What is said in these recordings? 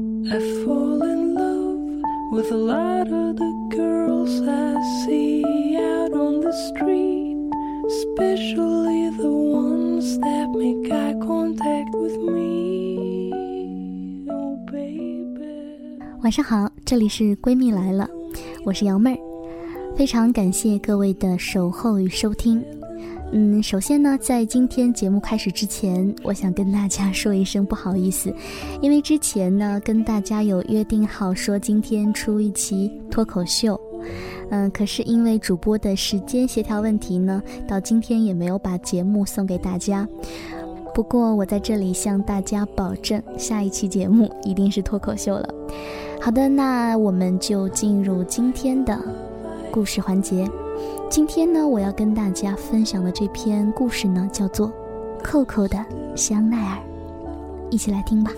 I fall in love with a lot of the girls I see out on the street, especially the ones that make eye contact with me. Oh baby. 晚上好，这里是闺蜜来了，我是姚妹儿，非常感谢各位的守候与收听。首先呢，在今天节目开始之前，我想跟大家说一声不好意思，因为之前呢跟大家有约定好说今天出一期脱口秀，可是因为主播的时间协调问题呢，到今天也没有把节目送给大家。不过我在这里向大家保证，下一期节目一定是脱口秀了。好的，那我们就进入今天的故事环节。今天呢，我要跟大家分享的这篇故事呢，叫做蔻蔻的香奈儿，一起来听吧。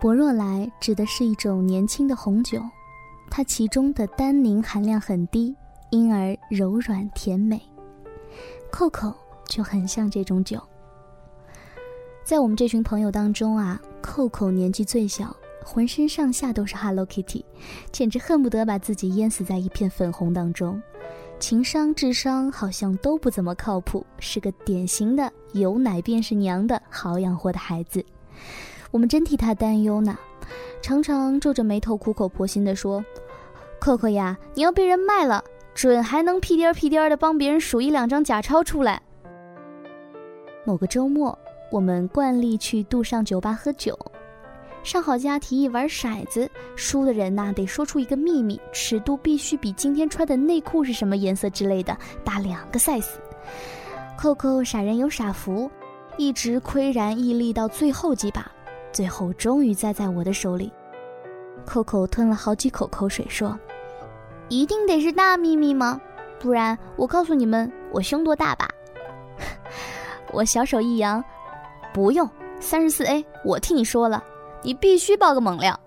博若莱指的是一种年轻的红酒，它其中的单宁含量很低，因而柔软甜美。蔻蔻就很像这种酒。在我们这群朋友当中啊，蔻蔻年纪最小，浑身上下都是 Hello Kitty， 简直恨不得把自己淹死在一片粉红当中。情商智商好像都不怎么靠谱，是个典型的有奶便是娘的好养活的孩子。我们真替他担忧呢，常常皱着眉头苦口婆心地说，蔻蔻呀，你要被人卖了，准还能屁颠儿屁颠儿地帮别人数一两张假钞出来。某个周末，我们惯例去杜尚酒吧喝酒，上好佳提议玩骰子，输的人得说出一个秘密，尺度必须比今天穿的内裤是什么颜色之类的大2个 size。蔻蔻傻人有傻福，一直岿然屹立到最后几把，最后终于栽在我的手里。蔻蔻吞了好几口口水说，一定得是大秘密吗？不然我告诉你们我胸多大吧。我小手一扬，不用， 34A 我替你说了，你必须爆个猛料。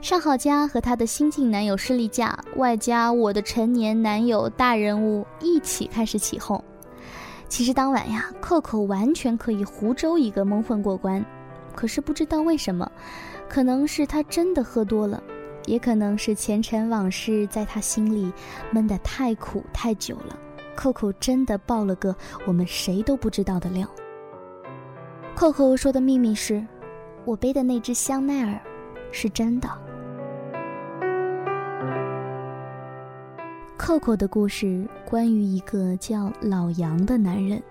上好佳和她的新晋男友势力架，外加我的成年男友大人物一起开始起哄。其实当晚呀，蔻蔻完全可以胡诌一个蒙混过关，可是不知道为什么，可能是他真的喝多了，也可能是前尘往事在他心里闷得太苦太久了，蔻蔻真的爆了个我们谁都不知道的料。蔻蔻说的秘密是，我背的那只香奈儿是真的。蔻蔻的故事关于一个叫老杨的男人。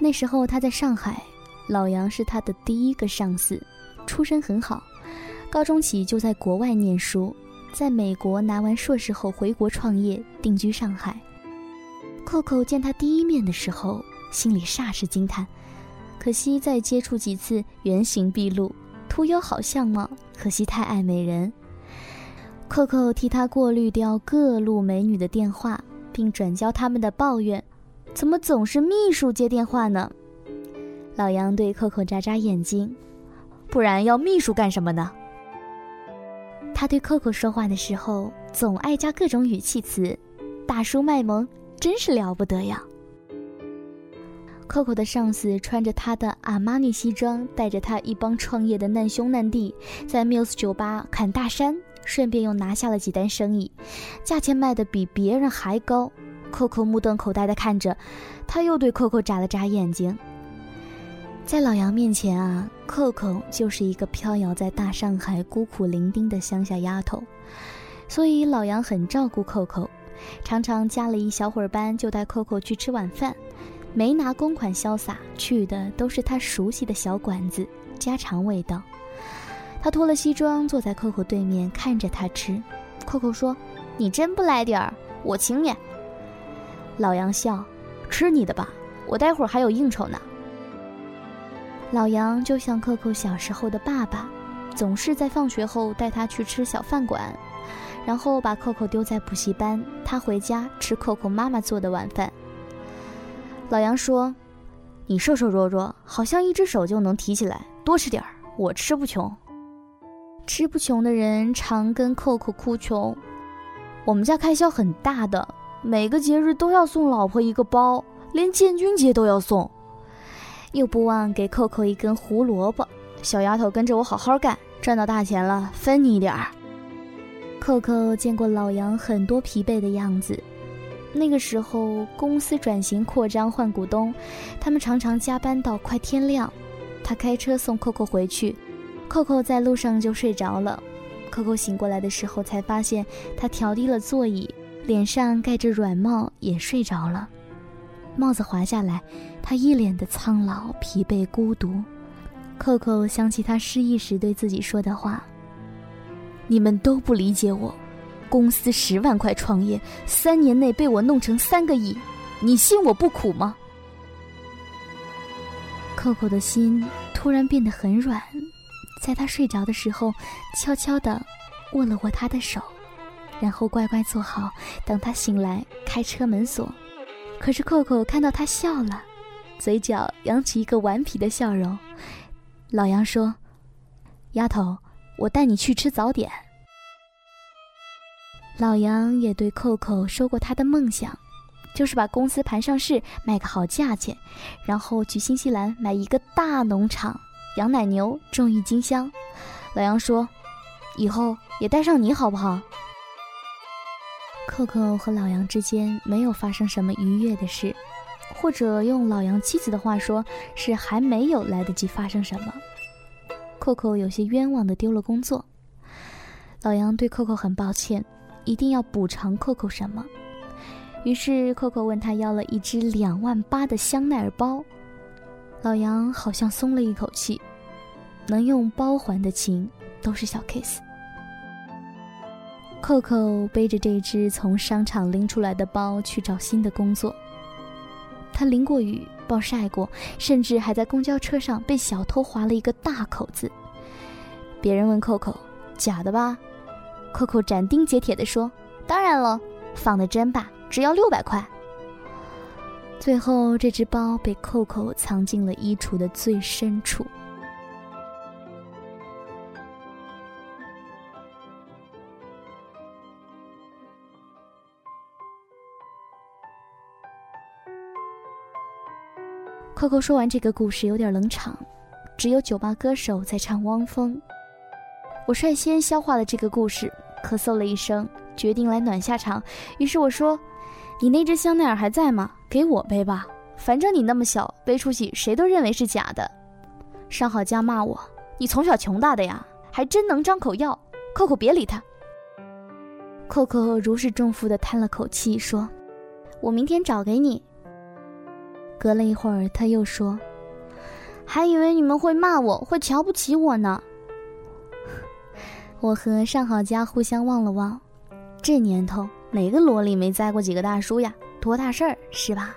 那时候他在上海，老杨是他的第一个上司，出身很好，高中起就在国外念书，在美国拿完硕士后回国创业，定居上海。蔻蔻见他第一面的时候，心里霎时惊叹，可惜再接触几次原形毕露，徒有好相貌，可惜太爱美人。蔻蔻替他过滤掉各路美女的电话，并转交他们的抱怨，怎么总是秘书接电话呢？老杨对蔻蔻眨眨眼睛，不然要秘书干什么呢？他对蔻蔻说话的时候总爱加各种语气词，大叔卖萌真是了不得呀。蔻蔻的上司穿着他的阿玛尼西装，带着他一帮创业的难兄难弟，在 Mills 98砍大山，顺便又拿下了几单生意，价钱卖得比别人还高。蔻蔻目瞪口呆地看着他，又对蔻蔻眨了眨眼睛。在老杨面前啊，蔻蔻就是一个飘摇在大上海孤苦伶仃的乡下丫头，所以老杨很照顾蔻蔻，常常加了一小会儿班就带蔻蔻去吃晚饭，没拿公款潇洒，去的都是他熟悉的小馆子，家常味道。他脱了西装坐在蔻蔻对面看着他吃，蔻蔻说，你真不来点儿，我请你。”老杨笑：“吃你的吧，我待会儿还有应酬呢。”老杨就像蔻蔻小时候的爸爸，总是在放学后带他去吃小饭馆，然后把蔻蔻丢在补习班，他回家吃蔻蔻妈妈做的晚饭。老杨说：“你瘦瘦弱弱，好像一只手就能提起来，多吃点儿，我吃不穷。”吃不穷的人常跟蔻蔻哭穷：“我们家开销很大的，每个节日都要送老婆一个包，连建军节都要送。”又不忘给蔻蔻一根胡萝卜：“小丫头，跟着我好好干，赚到大钱了分你一点儿。”蔻蔻见过老杨很多疲惫的样子。那个时候公司转型扩张换股东，他们常常加班到快天亮。他开车送蔻蔻回去，蔻蔻在路上就睡着了。蔻蔻醒过来的时候才发现他调低了座椅，脸上盖着软帽也睡着了。帽子滑下来，他一脸的苍老、疲惫、孤独。蔻蔻想起他失忆时对自己说的话：“你们都不理解我，公司10万块创业，3年内被我弄成3个亿，你信我不苦吗？”蔻蔻的心突然变得很软，在他睡着的时候，悄悄地握了握他的手，然后乖乖坐好，等他醒来开车门锁。可是蔻蔻看到他笑了，嘴角扬起一个顽皮的笑容。老杨说：“丫头，我带你去吃早点。”老杨也对蔻蔻说过他的梦想，就是把公司盘上市，卖个好价钱，然后去新西兰买一个大农场，养奶牛，种郁金香。老杨说：“以后也带上你好不好？”蔻蔻和老杨之间没有发生什么愉悦的事，或者用老杨妻子的话说，是还没有来得及发生什么。蔻蔻有些冤枉地丢了工作，老杨对蔻蔻很抱歉，一定要补偿蔻蔻什么。于是蔻蔻问他要了一只2.8万的香奈儿包。老杨好像松了一口气，能用包还的情都是小 case。蔻蔻背着这只从商场拎出来的包去找新的工作。他淋过雨，暴晒过，甚至还在公交车上被小偷划了一个大口子。别人问蔻蔻：“假的吧？”蔻蔻斩钉截铁地说：“当然了，仿的真吧，只要600块。”最后这只包被蔻蔻藏进了衣橱的最深处。蔻蔻说完这个故事有点冷场，只有酒吧歌手在唱《汪峰》。我率先消化了这个故事，咳嗽了一声，决定来暖下场。于是我说：“你那只香奈儿还在吗？给我背吧，反正你那么小，背出去谁都认为是假的。”上好家骂我：“你从小穷大的呀，还真能张口要。”蔻蔻别理他。蔻蔻如释重负地叹了口气说：“我明天找给你。”隔了一会儿他又说：“还以为你们会骂我，会瞧不起我呢。”我和上好家互相望了望，这年头哪个萝莉没栽过几个大叔呀，多大事儿是吧？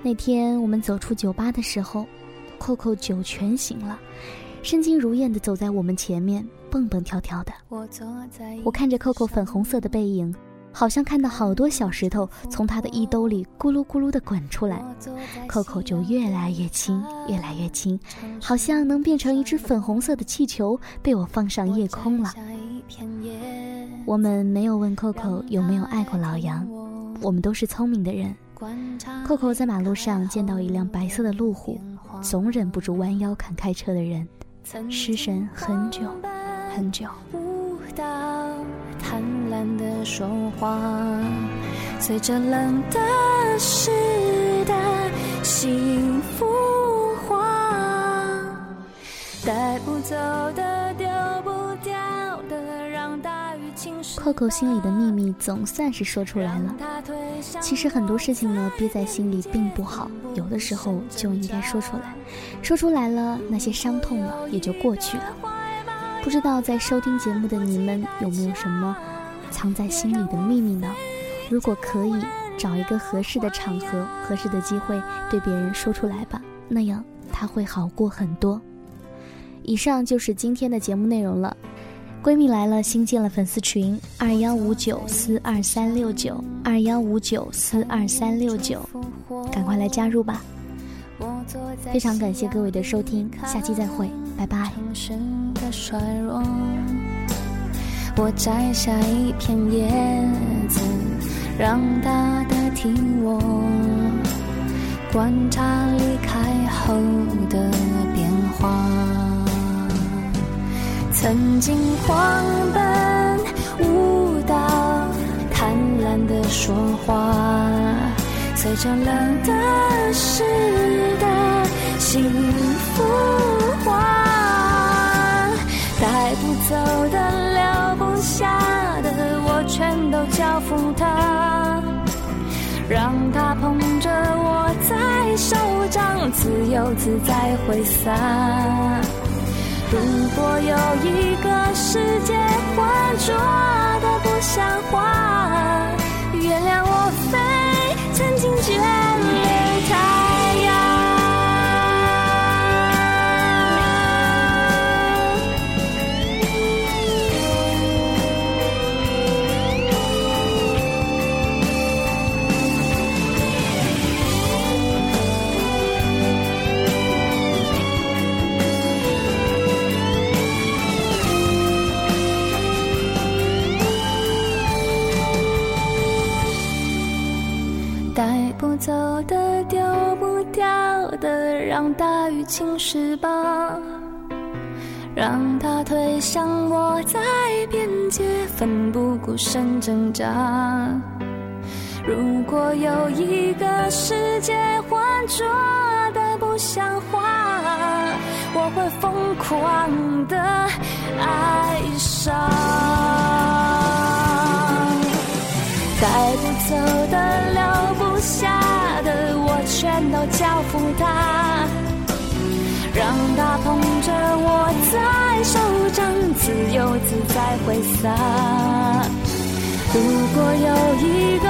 那天我们走出酒吧的时候，蔻蔻酒全醒了，身轻如燕地走在我们前面，蹦蹦跳跳的。我看着蔻蔻粉红色的背影，好像看到好多小石头从他的衣兜里咕噜咕噜地滚出来。蔻蔻就越来越轻，越来越轻，好像能变成一只粉红色的气球，被我放上夜空了。我们没有问蔻蔻有没有爱过老杨，我们都是聪明的人。蔻蔻在马路上见到一辆白色的路虎，总忍不住弯腰看开车的人，失神很久很久。贪婪的说谎，随着冷的湿的幸福化，带不走的丢不掉的，让大雨侵蚀。Coco 心里的秘密总算是说出来了。其实很多事情呢，憋在心里并不好，有的时候就应该说出来，说出来了，那些伤痛了也就过去了。不知道在收听节目的你们有没有什么藏在心里的秘密呢？如果可以，找一个合适的场合、合适的机会对别人说出来吧，那样它会好过很多。以上就是今天的节目内容了。闺蜜来了新建了粉丝群2159-42369，2159-42369，赶快来加入吧！非常感谢各位的收听，下期再会，拜拜。我摘下一片叶子，让它代替我，观察离开后的变化。曾经狂奔舞蹈，贪婪地说话，随着冷的湿的幸福花，带不走的留不下的，我全都交付他，让他捧着我在手掌，自由自在挥洒。如果有一个世界浑浊的不像话，原谅我非曾经眷恋太走的丢不掉的，让大雨侵蚀吧，让它推向我在边界，奋不顾身挣扎。如果有一个世界浑浊的不像话，我会疯狂的爱上。带不走的留不下的，我全都交付他，让他捧着我在手掌，自由自在挥洒。如果有一个